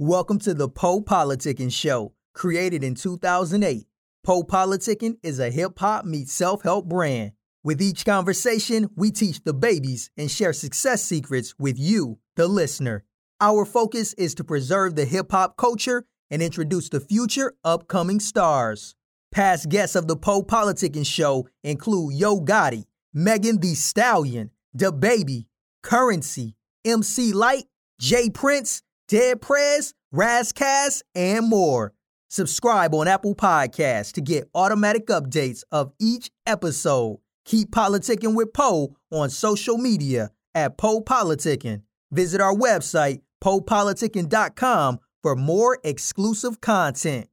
Welcome to the Poe Politicking Show, created in 2008. Poe Politicking is a hip-hop meets self-help brand. With each conversation, we teach the babies and share success secrets with you, the listener. Our focus is to preserve the hip-hop culture and introduce the future upcoming stars. Past guests of the Poe Politicking Show include Yo Gotti, Megan Thee Stallion, DaBaby, Currency, MC Lyte, J Prince, Dead Prez, Razzcast, and more. Subscribe on Apple Podcasts to get automatic updates of each episode. Keep politicking with Poe on social media at Poe Politicking. Visit our website, PoePoliticking.com, for more exclusive content.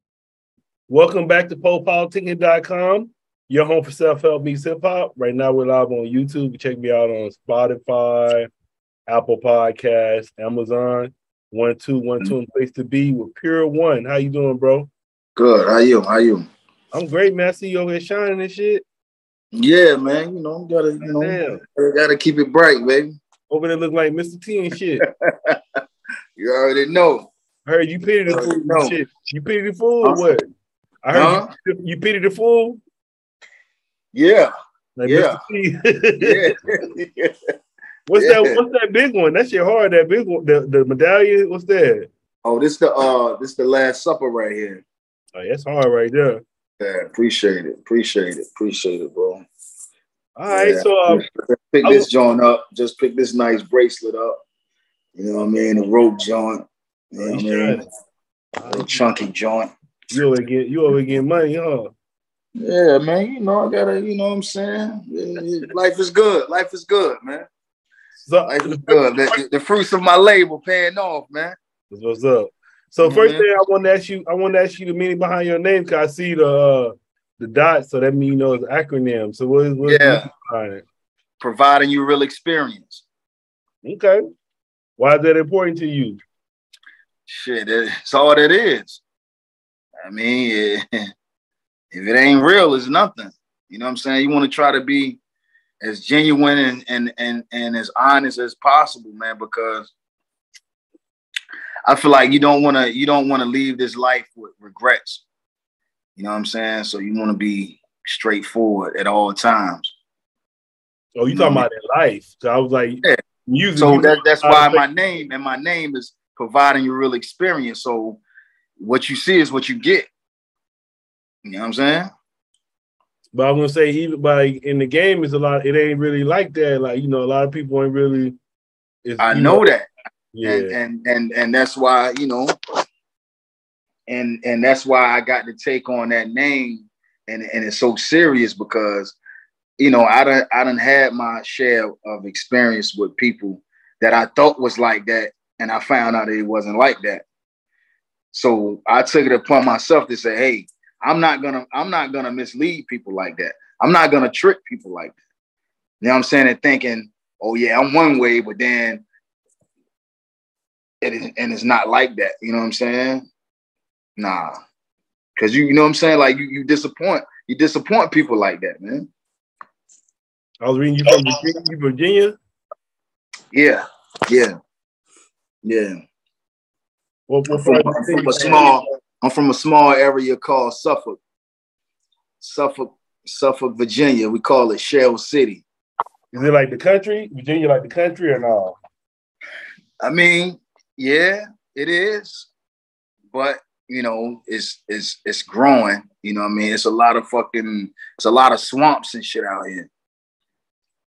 Welcome back to PoePoliticking.com, your home for self-help meets hip-hop. Right now we're live on YouTube. Check me out on Spotify, Apple Podcasts, Amazon. 1-2, 1-2, and place to be with Pure One. How you doing, bro? Good. How you? I'm great, man. I see you over here shining and shit. Yeah, man. You know, gotta keep it bright, baby. Over there look like Mr. T and shit. You already know. I heard you pity the fool and shit. You pity the fool or what? I heard you pity the fool. Yeah. Like yeah. Mr. T. Yeah. What's that big one? That shit hard, that big one. The medallion, what's that? Oh, this the Last Supper right here. Oh, that's hard right there. Yeah, appreciate it, bro. All right, so pick this nice bracelet up. You know what I mean? The rope joint. You know what I mean? The chunky joint. You always get money, huh? Yeah, man. You know, I gotta, you know what I'm saying? Yeah, life is good, man. So, the fruits of my labor paying off, man. That's what's up. So first thing I want to ask you the meaning behind your name, because I see the dots, so that means you know it's an acronym. So what is it? Providing you real experience. Okay. Why is that important to you? Shit, it's all that is. I mean, if it ain't real, it's nothing. You know what I'm saying? You want to try to be as genuine and as honest as possible, man, because I feel like you don't want to leave this life with regrets. You know what I'm saying? So you want to be straightforward at all times. Oh, you talking about in life? So I was like, yeah. So that's why my name is providing you real experience. So what you see is what you get. You know what I'm saying? But I'm gonna say, even like in the game, is a lot. It ain't really like that. Like, you know, a lot of people ain't really. I know that. Yeah, and that's why, you know, and that's why I got to take on that name, and it's so serious because, you know, I done had my share of experience with people that I thought was like that, and I found out it wasn't like that. So I took it upon myself to say, hey. I'm not gonna mislead people like that. I'm not gonna trick people like that. You know what I'm saying? And thinking, oh yeah, I'm one way, but then it's not like that. You know what I'm saying? Nah. Cause you know what I'm saying? Like you disappoint people like that, man. I was reading you from Virginia. Yeah. Well, I'm from a small area called Suffolk, Virginia. We call it Shell City. Is it like the country? Virginia like the country or no? I mean, yeah, it is. But, you know, it's growing. You know what I mean? It's a lot of swamps and shit out here.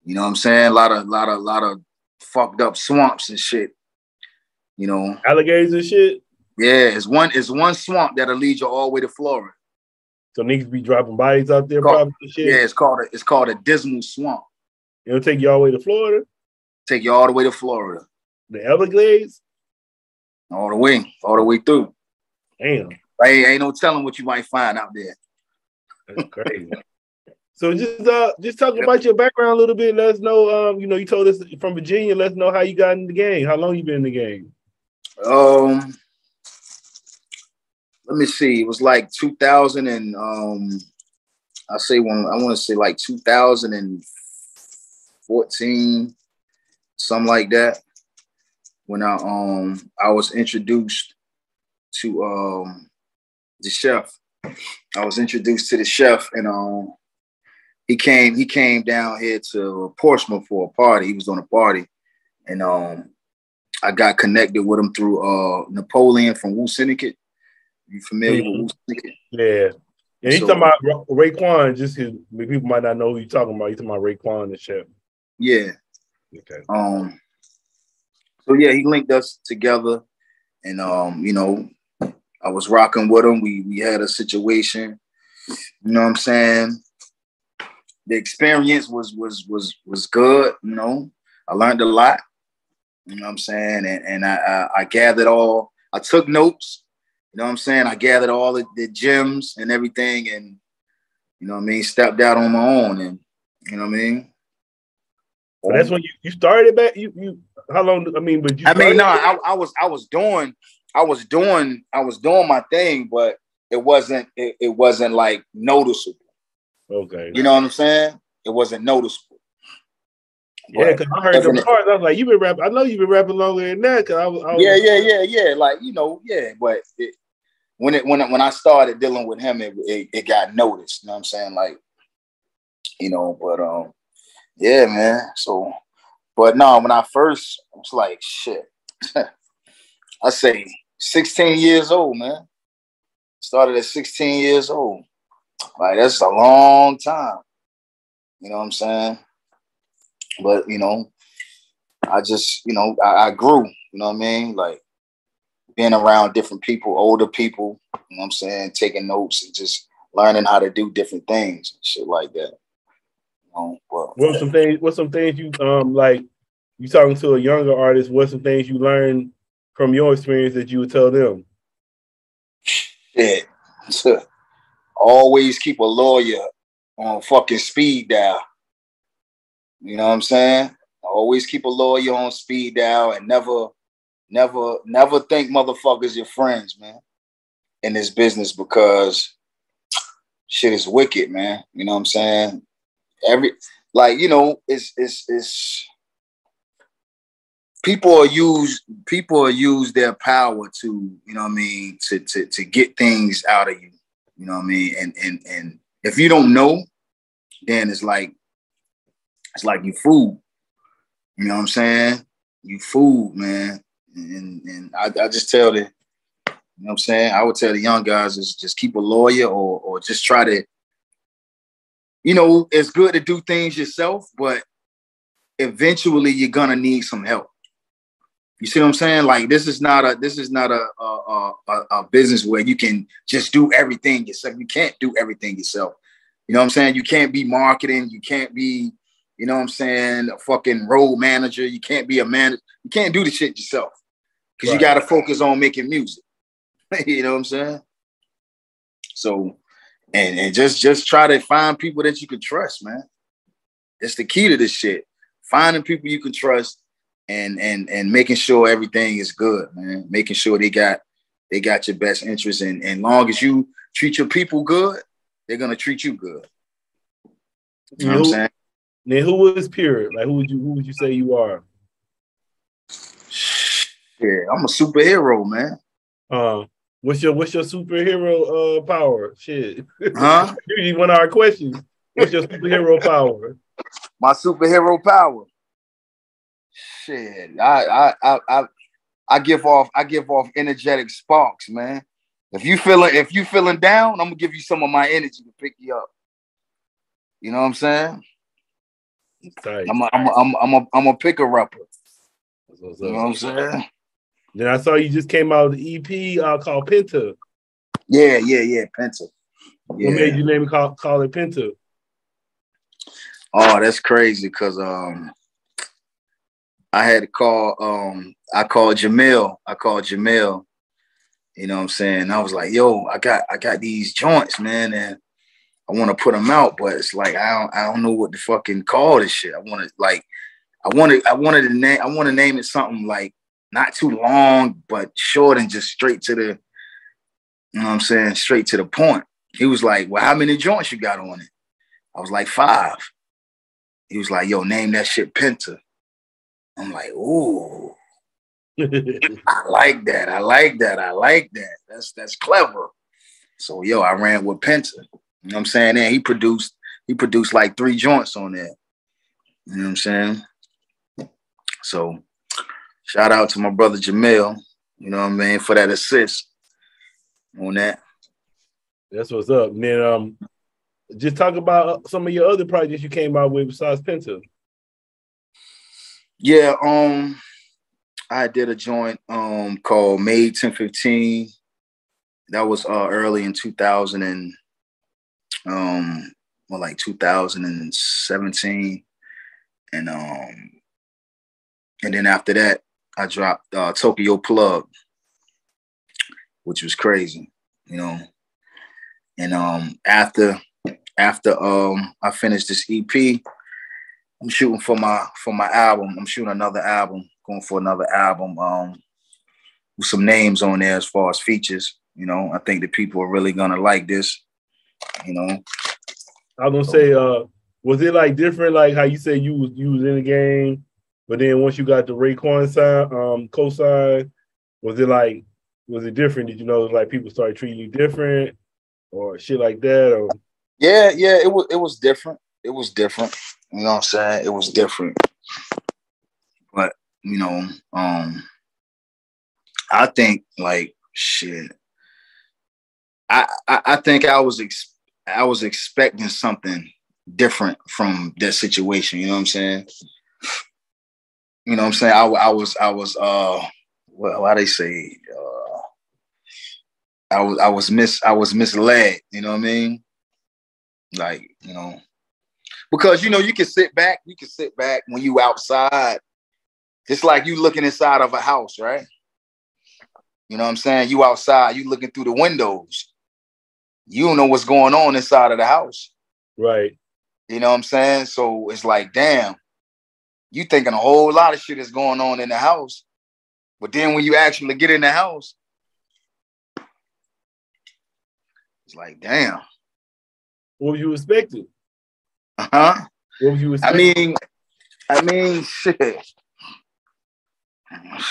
You know what I'm saying? A lot of fucked up swamps and shit. You know. Alligators and shit? Yeah, it's one swamp that'll lead you all the way to Florida. So niggas be dropping bodies out there, probably. Shit. Yeah, it's called a dismal swamp. It'll take you all the way to Florida. Take you all the way to Florida. The Everglades. All the way through. Damn. Hey, ain't no telling what you might find out there. That's crazy. So just talk about your background a little bit. Let us know. You know, you told us from Virginia. Let us know how you got in the game. How long you been in the game? Let me see. It was like 2000 and I want to say like 2014, something like that. When I was introduced to the chef. I was introduced to the chef, and he came down here to Portsmouth for a party. He was on a party, and I got connected with him through Napoleon from Woo Syndicate. You familiar mm-hmm. with Woo Syndicate? Yeah. And he's talking about Raekwon, just because people might not know who you're talking about. He's talking about Raekwon and shit. Yeah. Okay. So yeah, he linked us together, and you know, I was rocking with him. We had a situation. You know what I'm saying? The experience was good. You know, I learned a lot. You know what I'm saying? And I gathered all. I took notes. You know what I'm saying? I gathered all the gems and everything, and you know what I mean, stepped out on my own, and you know what I mean. So that's when you started back. You how long? I mean, but you. I mean, no, I was doing my thing, but it wasn't like noticeable. Okay. You know what I'm saying? It wasn't noticeable. Yeah, because I heard the part. I was like, you've been rapping. I know you've been rapping longer than that. Because I was. Yeah. Like you know, yeah, but. When I started dealing with him, it got noticed. You know what I'm saying? Like, you know, but yeah, man. So, but no, when I first, I was like, shit. I say 16 years old, man. Started at 16 years old. Like, that's a long time. You know what I'm saying? But, you know, I just, you know, I grew. You know what I mean? Like, being around different people, older people, you know what I'm saying, taking notes and just learning how to do different things and shit like that. You know, well, what's some things you like? You talking to a younger artist? What's some things you learned from your experience that you would tell them? Shit, always keep a lawyer on fucking speed dial. You know what I'm saying? Always keep a lawyer on speed dial, and never think motherfuckers your friends, man, in this business, because shit is wicked, man. You know what I'm saying? It's people use their power to, you know what I mean, to get things out of you. You know what I mean? And if you don't know, then it's like you fool. You know what I'm saying? You fool, man. And I just tell the, you know what I'm saying? I would tell the young guys is just keep a lawyer or just try to, you know, it's good to do things yourself, but eventually you're going to need some help. You see what I'm saying? Like, this is not a business where you can just do everything yourself. You can't do everything yourself. You know what I'm saying? You can't be marketing. You can't be, you know what I'm saying, a fucking road manager. You can't be a manager. You can't do the shit yourself, because right. You got to focus on making music. You know what I'm saying? So, and just try to find people that you can trust, man. It's the key to this shit. Finding people you can trust and making sure everything is good, man. Making sure they got your best interest. And long as you treat your people good, they're going to treat you good. You know what I'm saying? Then who is Pure? Like, who would you say you are? Yeah, I'm a superhero, man. What's your superhero power? Shit. Huh? Here's one of our questions. What's your superhero power? My superhero power. Shit. I give off energetic sparks, man. If you feeling down, I'm gonna give you some of my energy to pick you up. You know what I'm saying? Tight. I'm a picker-upper. You know what I'm saying? Then I saw you just came out with the EP called Penta. Yeah, Penta. Yeah. What made you name it call it Penta? Oh, that's crazy, because I had to call I called Jamil, you know what I'm saying? I was like, yo, I got these joints, man, and I want to put them out, but it's like I don't know what to fucking call this shit. I want to name it something like not too long but short and just straight to the, you know what I'm saying, straight to the point. He was like, "Well, how many joints you got on it?" I was like, 5. He was like, "Yo, name that shit Penta." I'm like, "Ooh, I like that. I like that. I like that. That's clever. So yo, I ran with Penta. You know what I'm saying? And he produced like 3 joints on that. You know what I'm saying? So shout out to my brother Jamil, you know what I mean, for that assist on that. That's what's up. And then just talk about some of your other projects you came out with besides Penta. Yeah, I did a joint called Made 1015. That was early in 2000 and well, like 2017. And then after that, I dropped Tokyo Plug, which was crazy, you know. And after I finished this EP, I'm shooting for my album. I'm shooting another album, going for another album with some names on there as far as features. You know, I think the people are really gonna like this. You know, I was gonna say, was it like different, like how you said you was in the game, but then once you got the Raekwon sign, cosign, was it different? Did you know like people started treating you different or shit like that? Or yeah, it was different. It was different. You know what I'm saying? It was different. But you know, I think like shit. I think I was expecting something different from that situation. You know what I'm saying? You know what I'm saying? I was misled. You know what I mean? Like, you know, because you know you can sit back when you outside. It's like you looking inside of a house, right? You know what I'm saying? You outside, you looking through the windows. You don't know what's going on inside of the house. Right. You know what I'm saying? So it's like, damn, you thinking a whole lot of shit is going on in the house. But then when you actually get in the house, it's like, damn. What was you expecting? Uh-huh. What was you expecting? I mean, shit. I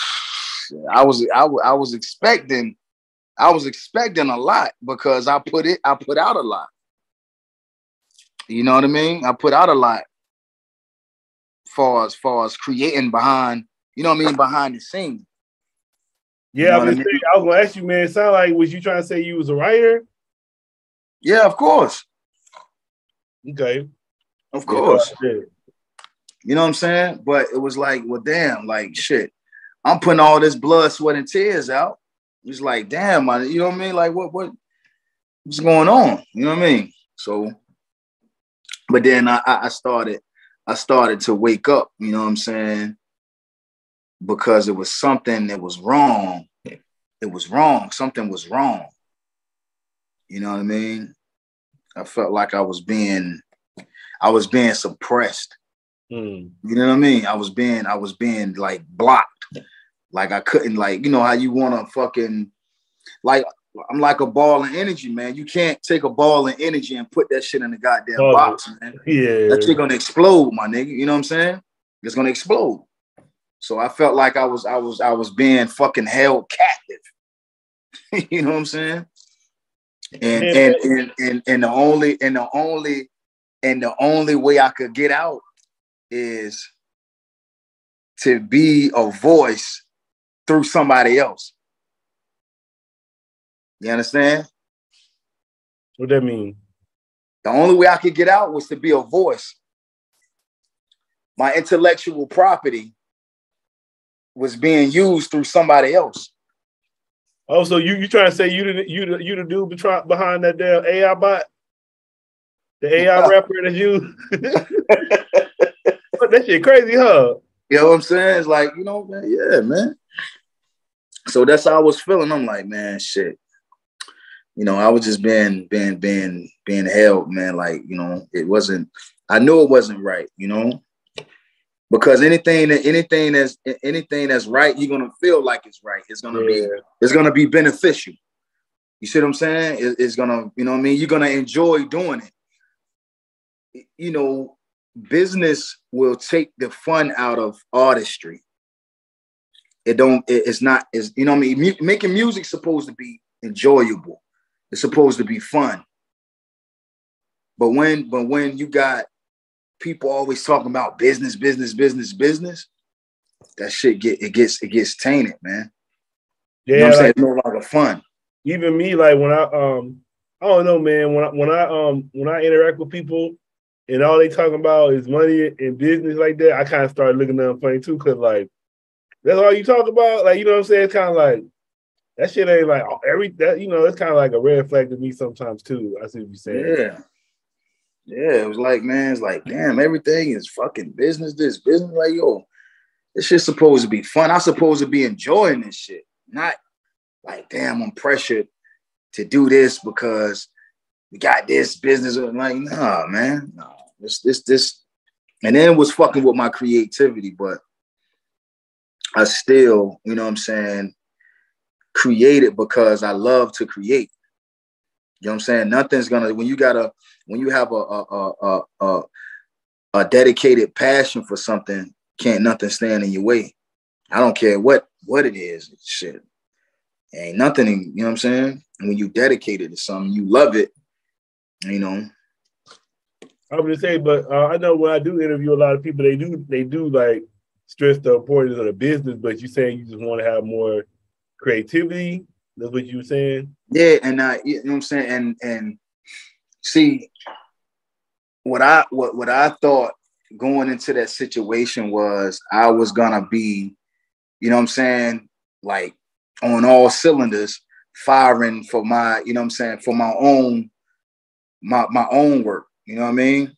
was expecting. I was expecting a lot because I put out a lot. You know what I mean? I put out a lot. Far as creating behind, you know what I mean, behind the scenes. Yeah, you know I was gonna ask you, man. It sounded like was you trying to say you was a writer? Yeah, of course. Okay. Of course. Yeah. You know what I'm saying? But it was like, well, damn, like shit. I'm putting all this blood, sweat, and tears out. It's like, damn, you know what I mean? Like, what's going on? You know what I mean? So, but then I started to wake up, you know what I'm saying? Because it was something that was wrong. It was wrong. Something was wrong. You know what I mean? I felt like I was being suppressed. Mm. You know what I mean? I was being like blocked. Like I couldn't, like, you know how you want to fucking, like, I'm like a ball of energy, man. You can't take a ball of energy and put that shit in the goddamn box, man. Yeah. That shit gonna explode, my nigga. You know what I'm saying? It's gonna explode. So I felt like I was being fucking held captive. You know what I'm saying? And the only way I could get out is to be a voice through somebody else. You understand? What that mean? The only way I could get out was to be a voice. My intellectual property was being used through somebody else. Oh, so you trying to say you the dude behind that damn AI bot? The AI rapper that you? That shit crazy, huh? You know what I'm saying? It's like, you know, man, yeah, man. So that's how I was feeling. I'm like, man, shit. You know, I was just being held, man. Like, you know, I knew it wasn't right, you know, because anything that's right, you're going to feel like it's right. It's going to be beneficial. You see what I'm saying? It's going to, you know what I mean? You're going to enjoy doing it. You know, business will take the fun out of artistry. It's not, you know what I mean? Making music's supposed to be enjoyable. It's supposed to be fun. But when you got people always talking about business, that shit gets tainted, man. Yeah, you know what I'm saying? It's no longer fun. Even me, like when I don't know, man. When I interact with people and all they talking about is money and business like that, I kind of started looking at them funny too, cause like that's all you talk about. Like, you know what I'm saying? It's kind of like that shit ain't like that's kind of like a red flag to me sometimes too. I see what you're saying. Yeah, it was like, man, it's like, damn, everything is fucking business. This business, like, yo, this shit's supposed to be fun. I'm supposed to be enjoying this shit, not like, damn, I'm pressured to do this because we got this business. I'm like, nah, man, nah, this, and then it was fucking with my creativity. But I still, you know what I'm saying, created because I love to create. You know what I'm saying? Nothing's gonna, when you have a dedicated passion for something, can't nothing stand in your way. I don't care what it is, shit. Ain't nothing, you know what I'm saying? And when you dedicated to something, you love it, you know. I would say, but I know when I do interview a lot of people, they do like stress the importance of the business, but you saying you just want to have more creativity. That's what you were saying? Yeah, and you know what I'm saying? And see, what I thought going into that situation was I was gonna be, you know what I'm saying, like on all cylinders, firing for my, you know what I'm saying, for my own, my own work, you know what I mean?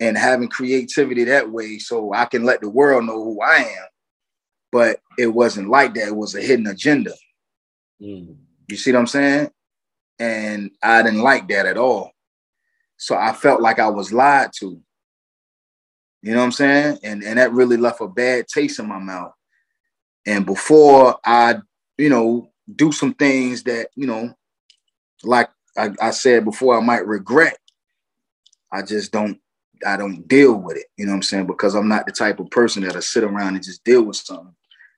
And having creativity that way so I can let the world know who I am. But it wasn't like that. It was a hidden agenda. Mm. You see what I'm saying? And I didn't like that at all. So I felt like I was lied to. You know what I'm saying? And that really left a bad taste in my mouth. And before I, you know, do some things that, you know, like I said before, I might regret. I don't deal with it. You know what I'm saying? Because I'm not the type of person that'll sit around and just deal with something.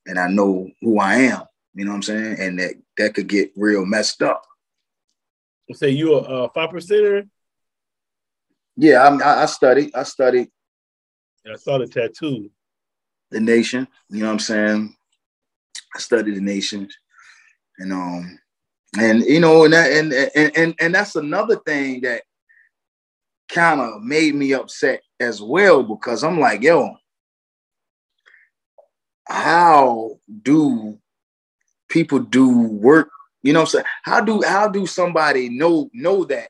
And I know who I am. You know what I'm saying? And that could get real messed up. So you a 5%-er? Yeah, I studied. Yeah, I saw the tattoo. The Nation. You know what I'm saying? I studied The Nation. And you know, and that's another thing that kind of made me upset as well, because I'm like, yo, how do people do work? You know what I'm saying? How do somebody know that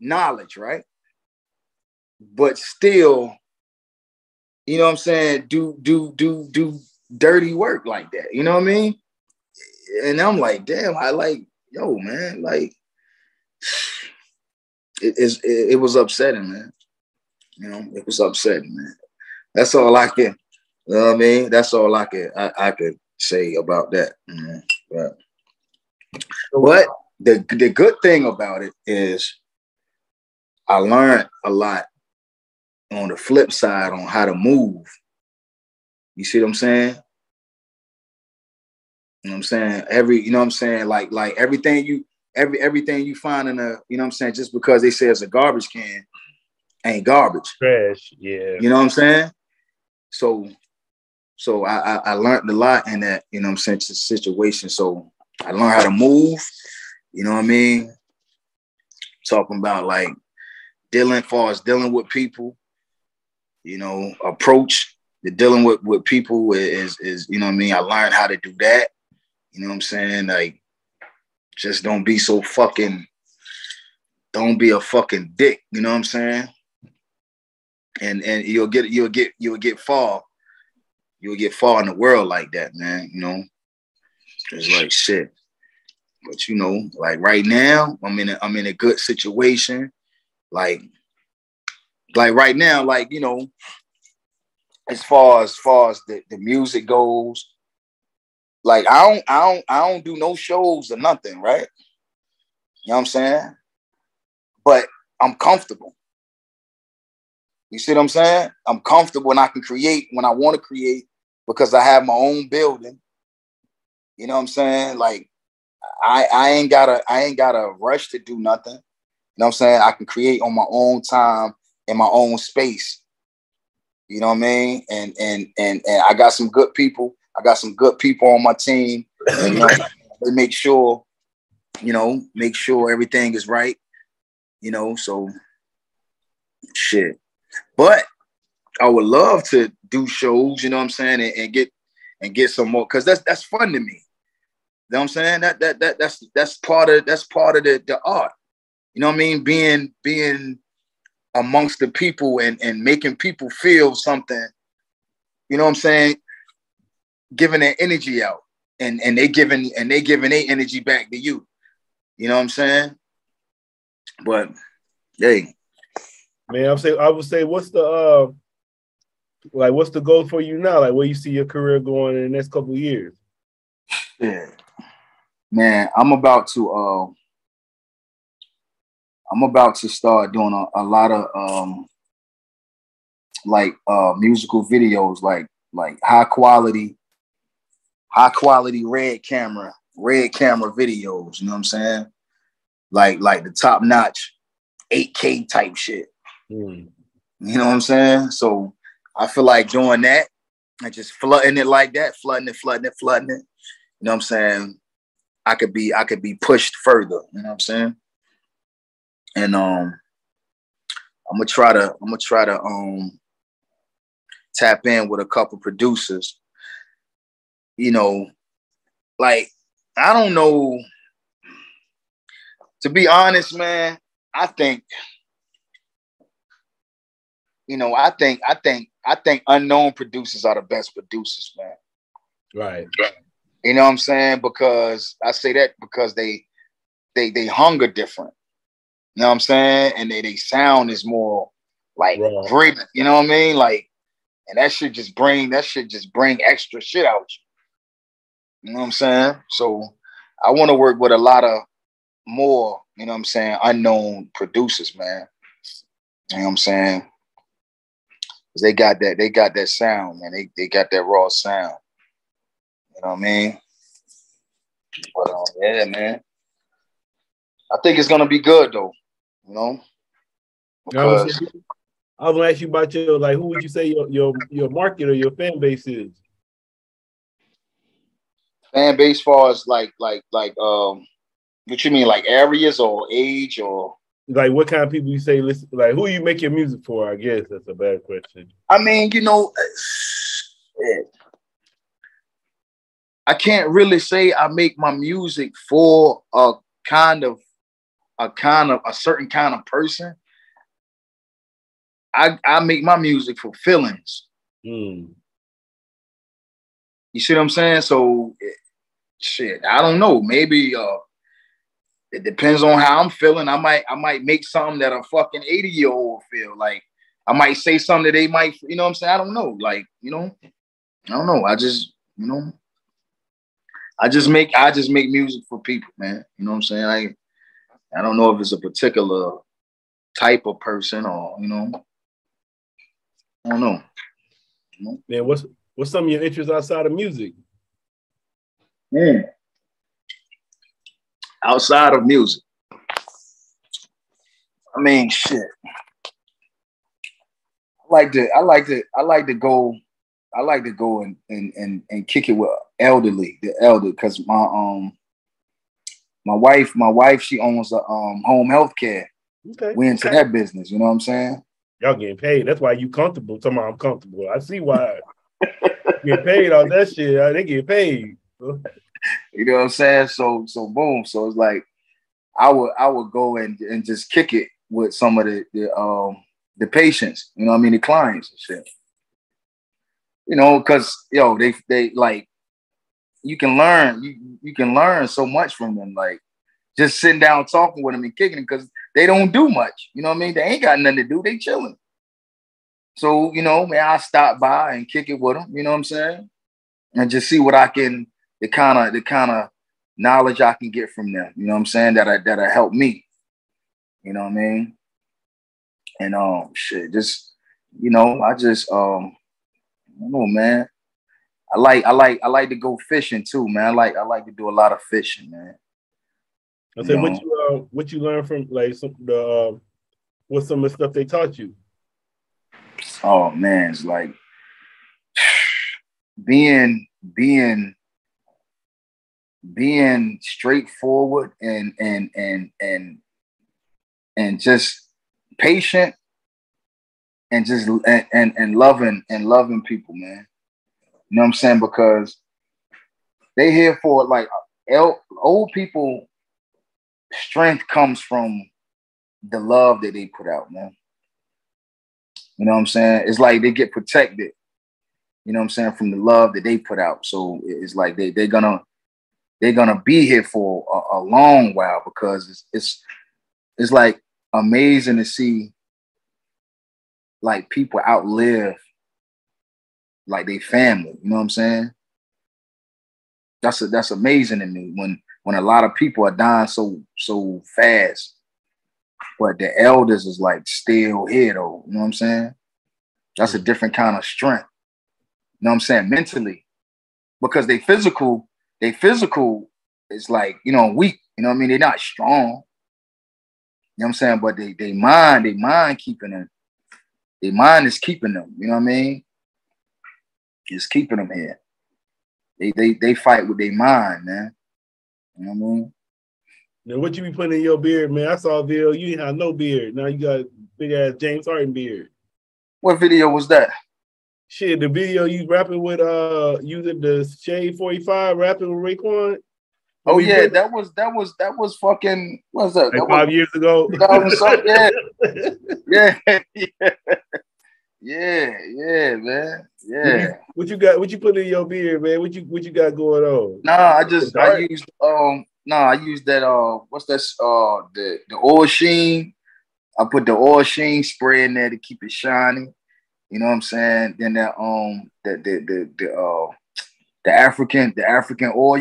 knowledge, right? But still, you know what I'm saying, do dirty work like that. You know what I mean? And I'm like, damn, I like, yo, man, like it was upsetting, man. You know, it was upsetting, man. That's all I can, you know what I mean? That's all I could say about that. Mm-hmm. But the good thing about it is I learned a lot on the flip side on how to move. You see what I'm saying? You know what I'm saying? Like everything you find in a, you know what I'm saying, just because they say it's a garbage can ain't garbage. Trash, yeah. You know what I'm saying? So I learned a lot in that, you know what I'm saying, situation. So I learned how to move, you know what I mean? Talking about like dealing with people, you know, approach the dealing with people is, you know what I mean? I learned how to do that. You know what I'm saying? Like, just don't be so fucking, don't be a fucking dick. You know what I'm saying? And you'll get far. You'll get far in the world like that, man, you know? It's like shit. But, you know, like right now, I'm in a good situation. Like right now, like, you know, as far as the music goes, like I don't do no shows or nothing, right? You know what I'm saying? But I'm comfortable. You see what I'm saying? I'm comfortable and I can create when I want to create because I have my own building. You know what I'm saying? Like, I ain't gotta rush to do nothing. You know what I'm saying? I can create on my own time in my own space. You know what I mean? And I got some good people. I got some good people on my team. And, you know, they make sure everything is right. You know, so shit. But I would love to do shows, you know what I'm saying, and get some more, because that's fun to me. You know what I'm saying? That's part of the art. You know what I mean? Being amongst the people and making people feel something, you know what I'm saying, giving their energy out and they giving their energy back to you. You know what I'm saying? But hey. Man, I would say what's the goal for you now? Like, where you see your career going in the next couple of years? Yeah. Man, I'm about to start doing a lot of musical videos, like high quality red camera videos, you know what I'm saying? Like the top notch 8K type shit. Mm. You know what I'm saying? So I feel like doing that and just flooding it like that, flooding it. You know what I'm saying? I could be pushed further, you know what I'm saying? And I'm gonna try to tap in with a couple producers. You know, like, I don't know. To be honest, man, I think unknown producers are the best producers, man. Right. You know what I'm saying? Because I say that because they hunger different. You know what I'm saying? And they sound is more like gritty. You know what I mean? Like, and that should just bring extra shit out. You know what I'm saying? So I want to work with a lot of more, you know what I'm saying, unknown producers, man. You know what I'm saying? 'Cause they got that sound, man. They got that raw sound. You know what I mean? But yeah, man. I think it's gonna be good though, you know. Because I was gonna ask you about your, like, who would you say your market or your fan base is? Fan base, far as like what you mean, like areas or age or like what kind of people you say listen? Like, who you make your music for? I guess that's a bad question. I mean, you know, shit. I can't really say I make my music for a certain kind of person. I make my music for feelings. Mm. You see what I'm saying? So, shit, I don't know. Maybe it depends on how I'm feeling. I might make something that a fucking 80-year-old feel like. I might say something that they might, you know what I'm saying? I don't know. Like, you know, I don't know. I just, you know, I just make music for people, man. You know what I'm saying? I don't know if it's a particular type of person or, you know, I don't know. You know? Man, what's some of your interests outside of music? Yeah. Outside of music. I mean, shit. I like to go and kick it with the elderly, because my wife, she owns a home health care. Okay. We into that business, you know what I'm saying? Y'all getting paid. That's why you comfortable. Tomorrow I'm comfortable. I see why. Get paid on that shit. They get paid. You know what I'm saying? So boom. So it's like I would go and just kick it with some of the patients, you know what I mean, the clients and shit. You know, because, yo, they like, you can learn so much from them, like just sitting down talking with them and kicking them, because they don't do much. You know what I mean? They ain't got nothing to do. They chilling. So, you know, man, I stop by and kick it with them, you know what I'm saying? And just see what I can, the kind of knowledge I can get from them, you know what I'm saying, that'll help me. You know what I mean? And shit, just, you know, I don't know, man. I like to go fishing too, man. I like to do a lot of fishing, man. I said, what you learned from like what's some of the stuff they taught you? Oh man, it's like being straightforward and just patient and just and loving people, man. You know what I'm saying? Because they here for like old people. Strength comes from the love that they put out, man. You know what I'm saying? It's like they get protected. You know what I'm saying? From the love that they put out. So it's like they're gonna be here for a long while, because it's like amazing to see like people outlive like they family. You know what I'm saying? That's amazing to me when a lot of people are dying so fast, but the elders is like still here though. You know what I'm saying? That's a different kind of strength. You know what I'm saying? Mentally, because they physical is like, you know, weak. You know what I mean? They're not strong. You know what I'm saying? But their mind is keeping them. You know what I mean? It's keeping them here. They fight with their mind, man. You know what I mean? Now, what you be putting in your beard, man? I saw a video. You didn't have no beard. Now you got a big-ass James Harden beard. What video was that? Shit, the video you rapping with, using the Shade 45, rapping with Raekwon. Oh yeah, put... that was fucking, what's that? Like that 5 years ago. Yeah. Yeah, man. Yeah. What you put in your beard, man? What you got going on? Nah, I used that what's that the oil sheen. I put the oil sheen spray in there to keep it shiny. You know what I'm saying? Then that the African oil.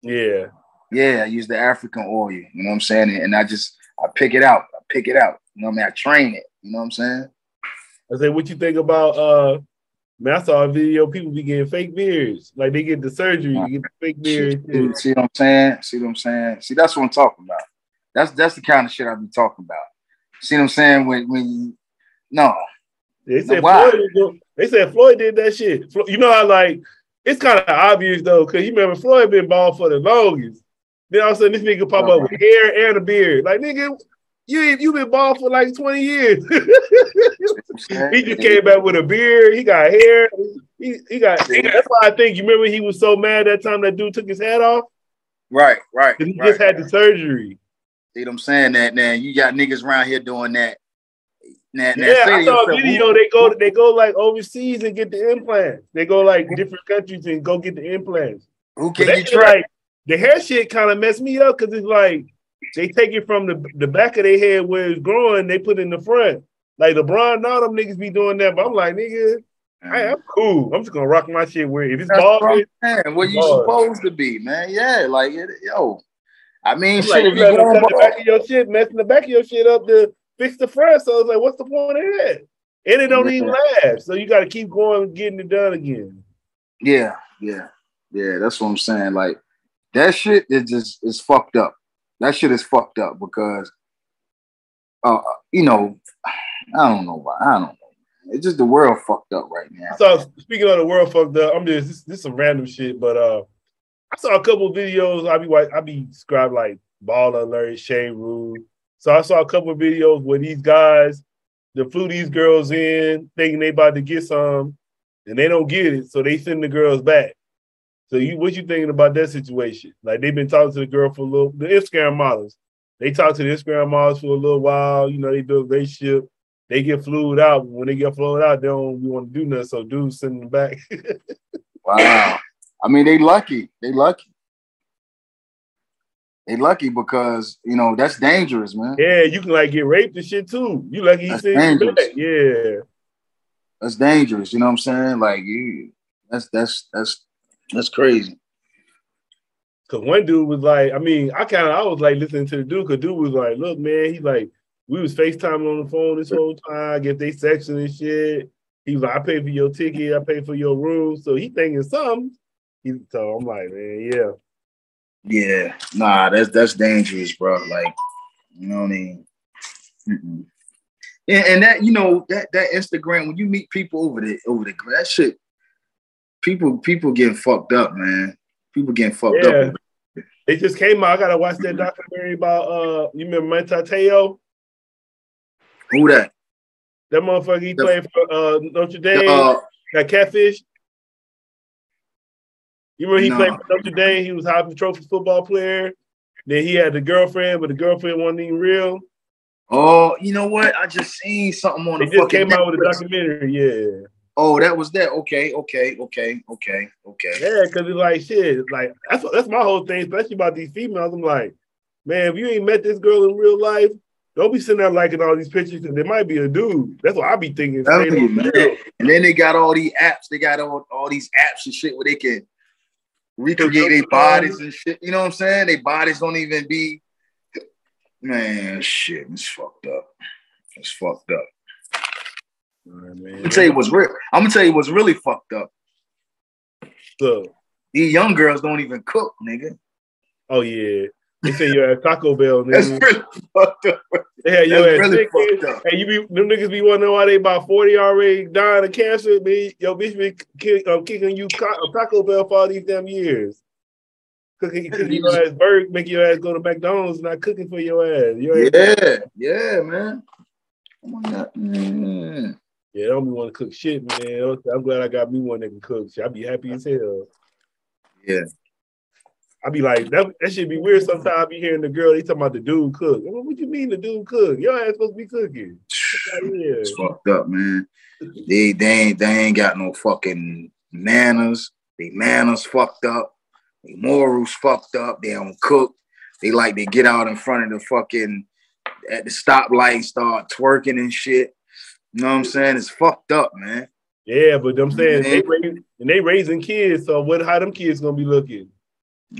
Yeah. Yeah, I use the African oil, you know what I'm saying? And I pick it out. You know what I mean? I train it, you know what I'm saying? I say, what you think about, man, I saw a video, people be getting fake beards. Like, they get the surgery, you get the fake beard. See what I'm saying? See, that's what I'm talking about. That's the kind of shit I be talking about. See what I'm saying? No. They said Floyd did that shit. You know how, like, it's kind of obvious, though, because you remember Floyd been bald for the longest. Then all of a sudden, this nigga pop up with hair and a beard. Like, nigga... You been bald for like 20 years. He just came back with a beard. He got hair. He got. That's why I think, you remember he was so mad that time that dude took his hat off? Right. He just had the surgery. See what I'm saying? That now you got niggas around here doing that. I saw a video. They go like overseas and get the implants. They go like different countries and go get the implants. Who can you try? Like, the hair shit kind of messed me up, because it's like, they take it from the back of their head where it's growing, they put it in the front. Like LeBron and all them niggas be doing that, but I'm like, nigga, I'm cool. I'm just gonna rock my shit where if it's bald, man, where you supposed to be, man. Yeah, like yo. I mean, I'm shit, like, if you going the back of your shit, messing the back of your shit up to fix the front. So it's like, what's the point of that? And it don't even last. So you gotta keep going and getting it done again. Yeah, that's what I'm saying. Like that shit is fucked up. That shit is fucked up because, you know, I don't know. It's just the world fucked up right now. So speaking of the world fucked up, I'm just this is some random shit, but I saw a couple of videos. I be described like Ball Alert, Shane Rude. So I saw a couple of videos where these guys that flew these girls in thinking they about to get some, and they don't get it, so they send the girls back. So what you thinking about that situation? Like they've been talking to the girl for a little, the Instagram models. They talk to the Instagram models for a little while. You know, they build a relationship. They get flued out. When they get flued out, they don't want to do nothing. So dudes send them back. Wow. I mean, they lucky because, you know, that's dangerous, man. Yeah, you can like get raped and shit too. You lucky you send them back. Yeah. That's dangerous. You know what I'm saying? Like you, that's crazy. Cause one dude was like, I was like listening to the dude. Cause dude was like, look, man, he like, we was FaceTiming on the phone this whole time. I guess they sexing and shit. He was like, I paid for your ticket, I paid for your room. So he thinking something. So I'm like, man, yeah. Yeah, nah, that's dangerous, bro. Like, you know what I mean? Mm-mm. And that, you know, that Instagram, when you meet people over the that shit, people getting fucked up, man. People getting fucked up. It just came out. I gotta watch that documentary about you remember Manti Te'o? Who that? That motherfucker he played for Notre Dame, that catfish. You remember he played for Notre Dame, he was a Heisman Trophy football player. Then he had the girlfriend, but the girlfriend wasn't even real. Oh, you know what? I just seen something on the fucking came out with a documentary, yeah. Oh, that was that. Okay. Yeah, because it's like shit. Like that's my whole thing, especially about these females. I'm like, man, if you ain't met this girl in real life, don't be sitting there liking all these pictures because there might be a dude. That's what I be thinking. And then they got all these apps. They got all these apps and shit where they can recreate their bodies and shit. You know what I'm saying? Their bodies don't even be. Man, shit, it's fucked up. It's fucked up. Man. I'm gonna tell you what's really fucked up. So these young girls don't even cook, nigga. Oh yeah, they say you're at Taco Bell. Nigga. That's really fucked up. Yeah, you at really fucked up. Hey, them niggas be wondering why they about 40 already dying of cancer. Me, yo, bitch, be kicking you Taco Bell for all these damn years. Cooking your ass burger, make your ass go to McDonald's, not cooking for your ass. Yeah, man. Oh my God, man. Yeah, I don't even want to cook shit, man. I'm glad I got me one that can cook shit. I'd be happy as hell. Yeah. I'd be like, that shit be weird sometimes. I be hearing the girl, they talking about the dude cook. Well, what you mean the dude cook? Your ass supposed to be cooking. It's fucked up, man. They ain't got no fucking manners. They manners fucked up. They morals fucked up. They don't cook. They get out in front of the fucking, at the stoplight, start twerking and shit. You know what I'm saying? It's fucked up, man. Yeah, but I'm saying they raising kids, so how them kids gonna be looking?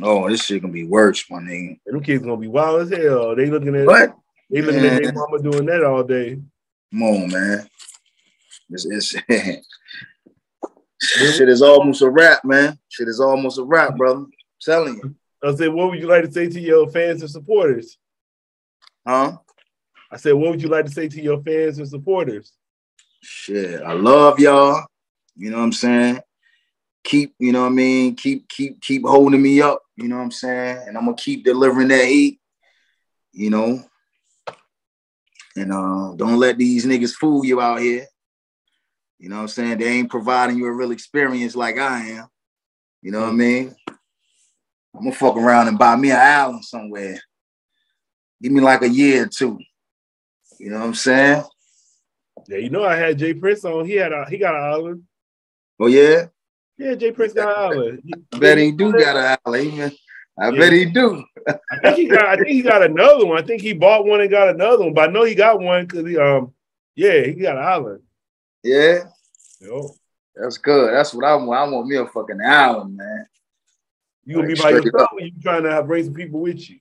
Oh, this shit gonna be worse, my nigga. And them kids gonna be wild as hell. They looking at what? They looking at their mama doing that all day. Come on, man. Shit is almost a wrap, man. Shit is almost a wrap, brother. I'm telling you. I said, what would you like to say to your fans and supporters? Huh? I said, what would you like to say to your fans and supporters? Shit, I love y'all. You know what I'm saying? Keep, you know what I mean? Keep holding me up. You know what I'm saying? And I'm gonna keep delivering that heat. You know. And don't let these niggas fool you out here. You know what I'm saying? They ain't providing you a real experience like I am. You know what I mean? I'm gonna fuck around and buy me an island somewhere. Give me like a year or two. You know what I'm saying? Yeah, you know I had Jay Prince on. He got an island. Oh yeah? Yeah, Jay Prince got an island. I bet he do got an island. Bet he do. I think he got another one. I think he bought one and got another one. But I know he got one because he got an island. Yeah. Yo. That's good. That's what I want. I want me a fucking island, man. You gonna be by yourself or you trying to bring some people with you?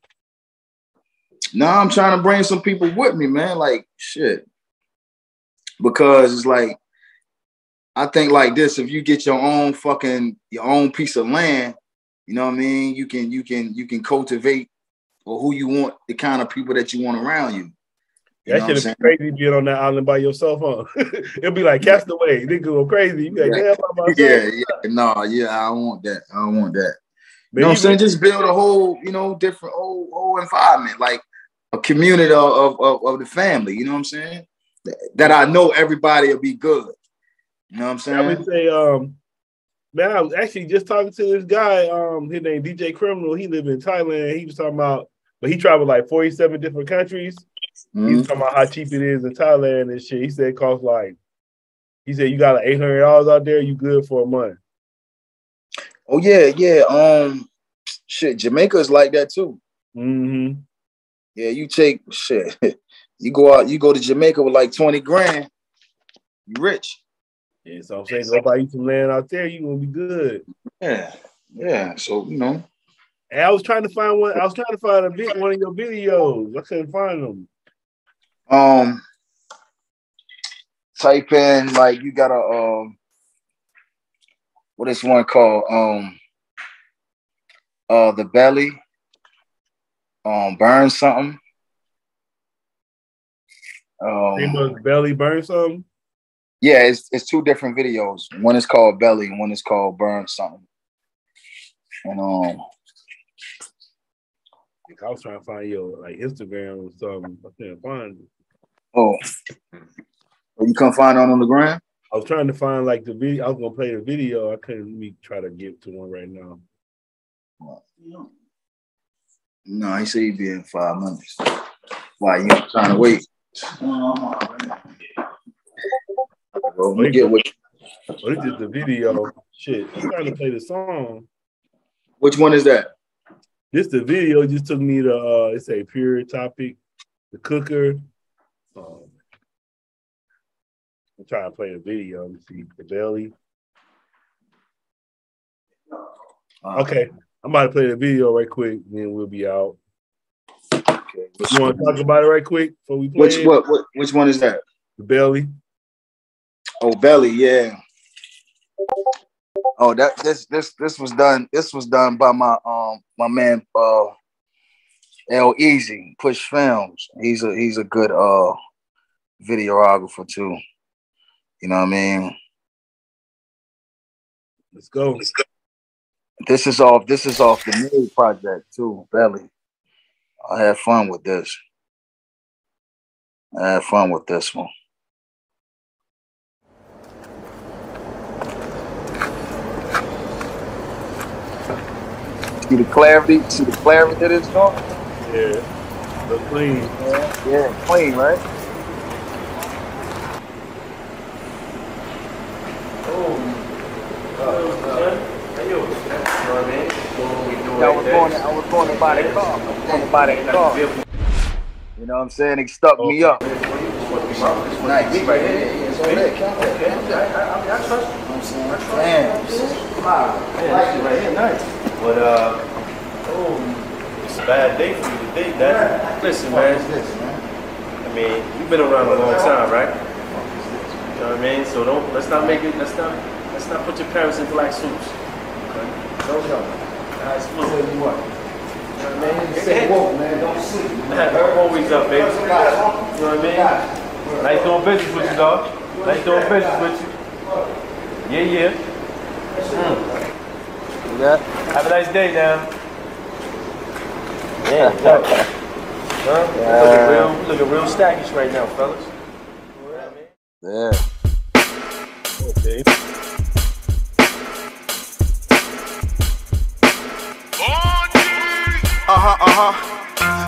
No, I'm trying to bring some people with me, man. Like, shit. Because it's like, I think like this, if you get your own piece of land, you know what I mean? You can cultivate or who you want, the kind of people that you want around you. That shit is crazy being on that island by yourself, huh? It'll be like Castaway. They go crazy. You be like, damn, by myself. I don't want that. I don't want that. You know what I'm saying? Just build a whole, you know, different whole environment. Like, a community of the family, you know what I'm saying? That I know everybody will be good. You know what I'm saying? I would say, man, I was actually just talking to this guy, his name DJ Criminal. He lived in Thailand. He was talking about, but he traveled like 47 different countries. Mm-hmm. He was talking about how cheap it is in Thailand and shit. He said it costs like, he said you got like $800 out there, you good for a month. Oh yeah. Shit, Jamaica is like that too. Mm-hmm. Yeah, you take shit. You go to Jamaica with like 20 grand. You rich. Yeah, so I'm saying if I eat some land out there, you gonna be good. Yeah. So you know, and I was trying to find one of your videos. I couldn't find them. type in, like, you gotta what is one called? The Belly. Burn something. Belly burn something. Yeah, it's two different videos. One is called Belly, and one is called Burn Something. And I was trying to find your like Instagram or something. I couldn't find it. Oh, you couldn't find it on the gram? I was trying to find like the video. I was gonna play the video. I couldn't. Let me try to get to one right now. No, I said you'd be in 5 minutes. Why you trying to wait? Let me get what. Well, this is the video. Shit, I'm trying to play the song. Which one is that? This the video. Just took me to. It's a Pure Topic. The cooker. I'm trying to play the video. Let me see the belly. Okay, I'm about to play the video right quick. Then we'll be out. Okay. You want to talk about it right quick before we play? Which one is that? The belly. Oh, belly, yeah. Oh, that this was done by my my man L-Eazy Push Films. He's a good videographer too. You know what I mean? Let's go. This is off the new project too, Belly. I had fun with this one. See the clarity that it's going? Yeah. The clean. Yeah, clean, right? I was going to buy the car. You know what I'm saying? It stuck me up. Nice. Right here. I trust you. I right here. Nice. But it's a bad day for you to think that. Listen, man. I mean, you've been around a long time, right? You know what I mean? So let's not put your parents in black suits. Okay? Don't y'all. Nice flu. You know what I mean? Stay woke, man. Don't sleep. I'm always up, baby. You know what I mean? Nice doing business with you, dog. Nice doing business with you. Yeah. Yeah. Have a nice day now. Yeah. Huh? Yeah. Looking real stackish right now, fellas. Yeah. Okay.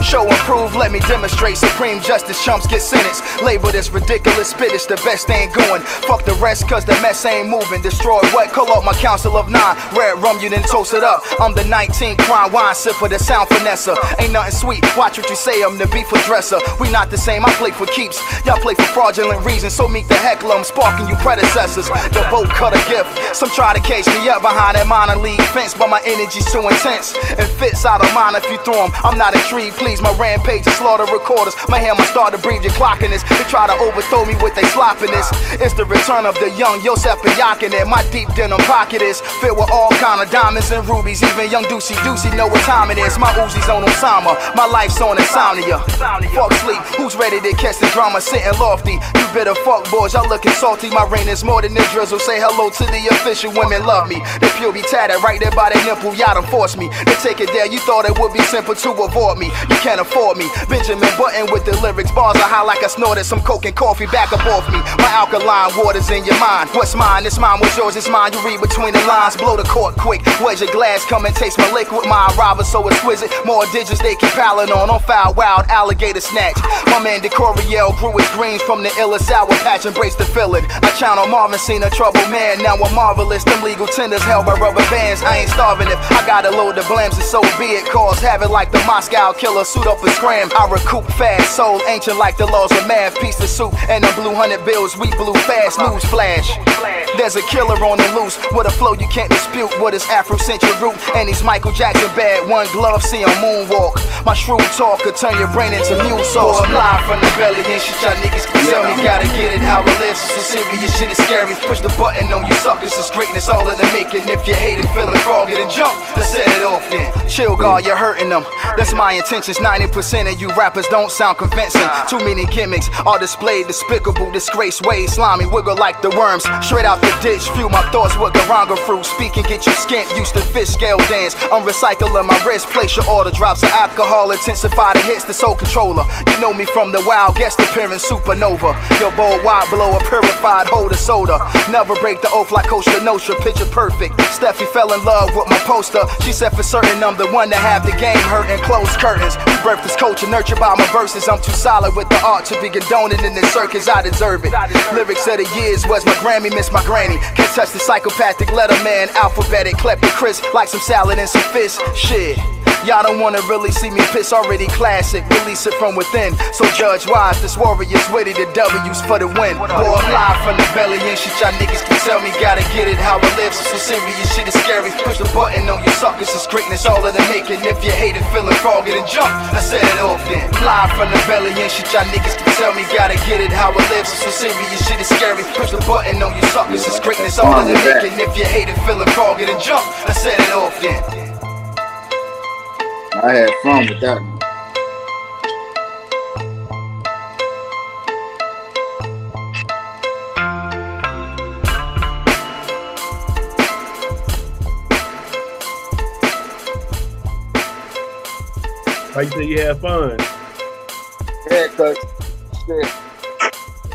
Show and prove, let me demonstrate. Supreme justice, chumps get sentenced. Labeled as ridiculous spittish, the best ain't going. Fuck the rest, cause the mess ain't moving. Destroy what? Call up my council of 9. Red rum, you then toast it up. I'm the 19th crime wine sipper, the sound finesser. Ain't nothing sweet, watch what you say, I'm the beef dresser. We not the same, I play for keeps. Y'all play for fraudulent reasons, so meet the heckler. I'm sparking you predecessors. The vote cut a gift. Some try to case me up behind that minor league fence, but my energy's too intense. And fits, I don't mind if you throw them. I'm not intrigued, please. My rampage to slaughter recorders. My hammer start to breathe your clockiness. They try to overthrow me with their sloppiness. It's the return of the young Yosef Yakinet. My deep denim pocket is filled with all kind of diamonds and rubies. Even young Deucey know what time it is. My Uzi's on Osama. My life's on insomnia. Fuck sleep. Who's ready to catch the drama? Sitting lofty. You bitter fuck boys. Y'all looking salty. My rain is more than the drizzle. Say hello to the official. Women love me. The pure be tatted right there by the nipple. Y'all done force me. They take it there. You thought it would be simple to avoid me. You can't afford me. Benjamin Button with the lyrics. Bars are high like I snorted some coke and coffee back up off me. My alkaline water's in your mind. What's mine? It's mine. What's yours? It's mine. You read between the lines. Blow the cork quick. Where's your glass? Come and taste my liquid. My arrival so exquisite. More digits they keep piling on. I'm foul, wild alligator snatch. My man DeCoriel grew his greens from the illest sour patch. Embrace the filling. I channel Marvin, seen a trouble man. Now I'm marvelous. Them legal tenders held by rubber bands. I ain't starving if I gotta load the blams and so be it. Cause havoc like the Moscow killer. Suit up and scram, I recoup fast. Soul ancient like the laws of math. Piece of soup and the blue $100 bills. We blew fast. News flash. There's a killer on the loose with a flow you can't dispute. With his Afrocentric root and he's Michael Jackson bad. One glove, see him moonwalk. My shrewd talk could turn your brain into mule sauce. I'm live from the belly, and shit y'all niggas can tell me. Gotta get it how it lives, so serious shit is scary. Push the button on you suckers, it's greatness all in the making. If you hate it, feeling froggy, then jump, let's set it off then. Chill guard, you're hurting them, that's my intentions. 90% of you rappers don't sound convincing. Too many gimmicks are displayed, despicable, disgrace, way slimy, wiggle like the worms. Straight out the ditch, fuel my thoughts with garanga fruit. Speak and get you skint, used to fish scale dance. I'm recycling my wrist, place your order, drops of alcohol, intensify the hits, the soul controller. You know me from the wild guest appearance, supernova. Your bold wide blower, purified, hold a soda. Never break the oath like Coach Lenosha, picture perfect. Steffi fell in love with my poster. She said for certain I'm the one to have the game hurting. Close curtains, we birthed this culture, nurtured by my verses. I'm too solid with the art to be condoning in the circus, I deserve it. Lyrics of the years was my Grammy, miss my granny. Can't touch the psychopathic letterman, alphabetic, kleptic crisp, like some salad and some fish. Shit. Y'all don't wanna really see me piss, already classic, release it from within. So judge wise, this warrior's witty, the W's for the win. Boy, I'm live from the belly and shit y'all niggas can tell me. Gotta get it how it lives, so serious shit is scary. Push the button on your suckers, it's greatness all in the making. If you hate it, feeling froggy, then jump, let's set it off then. Live from the belly and shit y'all niggas can tell me. Gotta get it how it lives, so serious shit is scary. Push the button on your suckers, it's greatness all in the making. If you hate it, feeling froggy, then jump, let's set it off then. I had fun with that one. Why you say you had fun? Yeah, cause shit,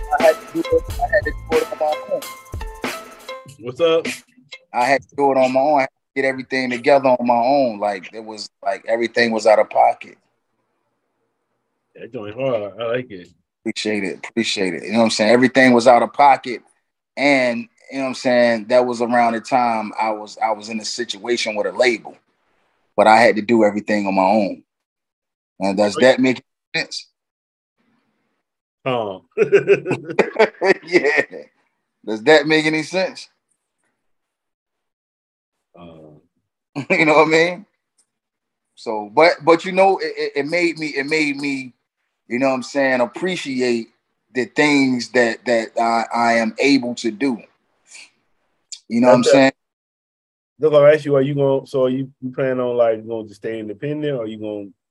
I had to do it. I had to do it on my own. What's up? I had to do it on my own. Get everything together on my own, like it was like everything was out of pocket. That joint hard, I like it. Appreciate it. You know what I'm saying? Everything was out of pocket, and you know what I'm saying. That was around the time I was in a situation with a label, but I had to do everything on my own. And does that make sense? Oh, yeah. Does that make any sense? You know what I mean? So, but you know, it made me, you know what I'm saying, appreciate the things that I am able to do. You know what I'm saying? Look, I ask you, are you planning on like going to stay independent, or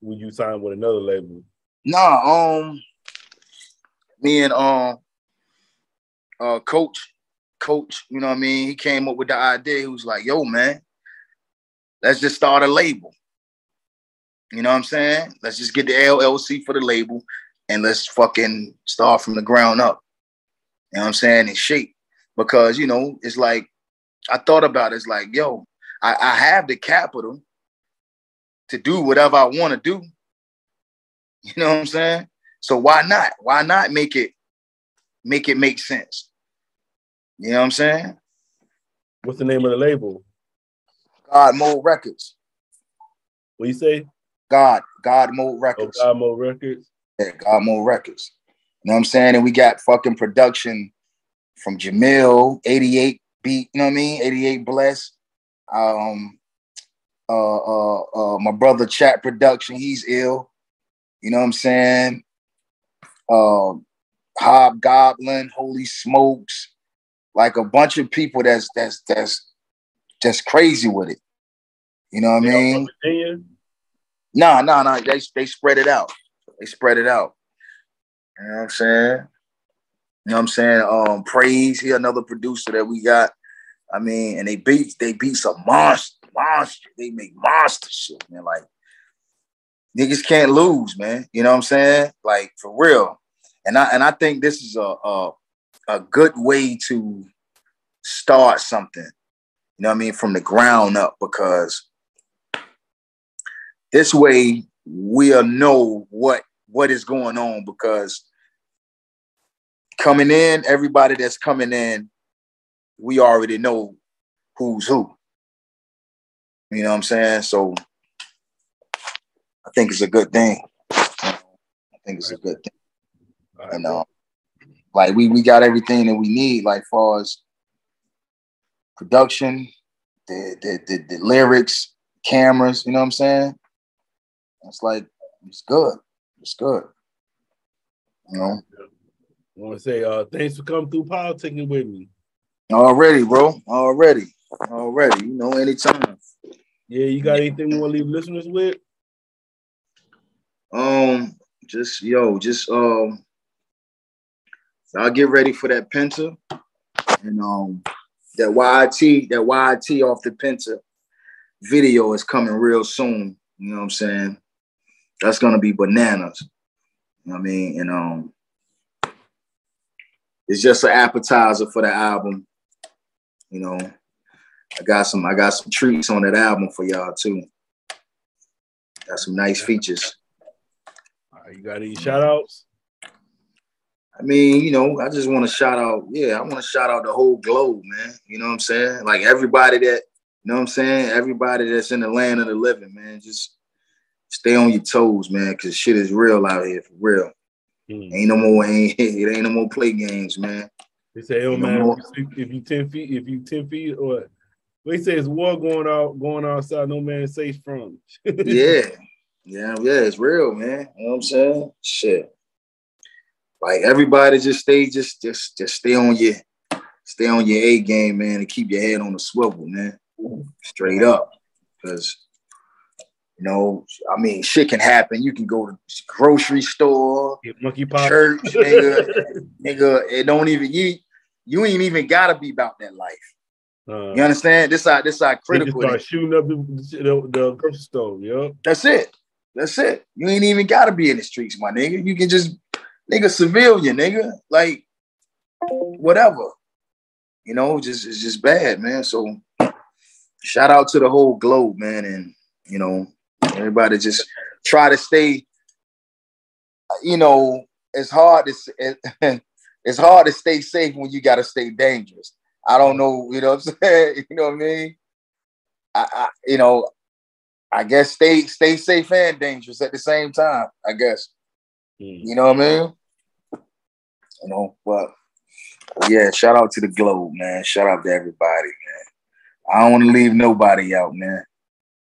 would you sign with another label? Nah, me and coach, you know what I mean, he came up with the idea. He was like, yo, man, let's just start a label. You know what I'm saying? Let's just get the LLC for the label and let's fucking start from the ground up. You know what I'm saying? In shape. Because, you know, it's like, I thought about it. It's like, yo, I have the capital to do whatever I want to do. You know what I'm saying? So why not? Why not make it make sense? You know what I'm saying? What's the name of the label? God Mode Records. What you say? God Mode Records. Oh, God Mode Records. Yeah, God Mode Records. You know what I'm saying? And we got fucking production from Jamil, 88 beat, you know what I mean? 88 bless. My brother Chat Production, he's ill. You know what I'm saying? Hobgoblin, Holy Smokes, like a bunch of people that's just crazy with it. You know what I mean? No. They spread it out. You know what I'm saying? Praise, he another producer that we got. I mean, and they beat some monster. They make monster shit, man. Like, niggas can't lose, man. You know what I'm saying? Like, for real. And I think this is a good way to start something. You know what I mean? From the ground up, because this way we'll know what is going on, because coming in, everybody that's coming in, we already know who's who. You know what I'm saying? So I think it's a good thing. You know, like we got everything that we need, like far as production, the lyrics, cameras, you know what I'm saying? It's like, it's good. It's good. You know? I want to say thanks for coming through politicking with me. Already, bro. Already. You know, anytime. Yeah, you got anything you want to leave listeners with? I'll get ready for that Penta and that YIT off the Penta video is coming real soon. You know what I'm saying? That's gonna be bananas. You know what I mean? And it's just an appetizer for the album. You know, I got some treats on that album for y'all too. Got some nice features. All right, you got any shout outs? I mean, you know, I just want to shout out. Yeah, I want to shout out the whole globe, man. You know what I'm saying? Like everybody that, you know what I'm saying? Everybody that's in the land of the living, man. Just stay on your toes, man, because shit is real out here, for real. Ain't no more play games, man. They say, oh man, no, if you 10 feet or what? They say it's war going outside, no man safe from. Yeah, it's real, man. You know what I'm saying? Shit. Like everybody just stay on your A game, man, and keep your head on the swivel, man. Straight up. Because you know, I mean, shit can happen. You can go to the grocery store, monkey pop, church, nigga. It don't even you ain't even gotta be about that life. You understand? This how critical. Start shooting up the grocery store. Yeah, that's it. You ain't even gotta be in the streets, my nigga. You can just civilian, nigga. Like whatever. You know, it's just bad, man. So shout out to the whole globe, man, and you know. Everybody just try to stay, you know, it's hard to stay safe when you got to stay dangerous. I don't know, you know what I'm saying? You know what I mean? I guess stay safe and dangerous at the same time, I guess. You know what I mean? You know, but yeah, shout out to the globe, man. Shout out to everybody, man. I don't want to leave nobody out, man.